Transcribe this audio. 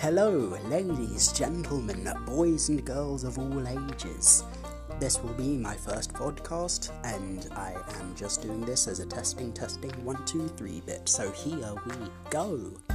Hello, ladies, gentlemen, boys and girls of all ages. This will be my first podcast, and I am just doing this as a testing 1, 2, 3 bit, so here we go.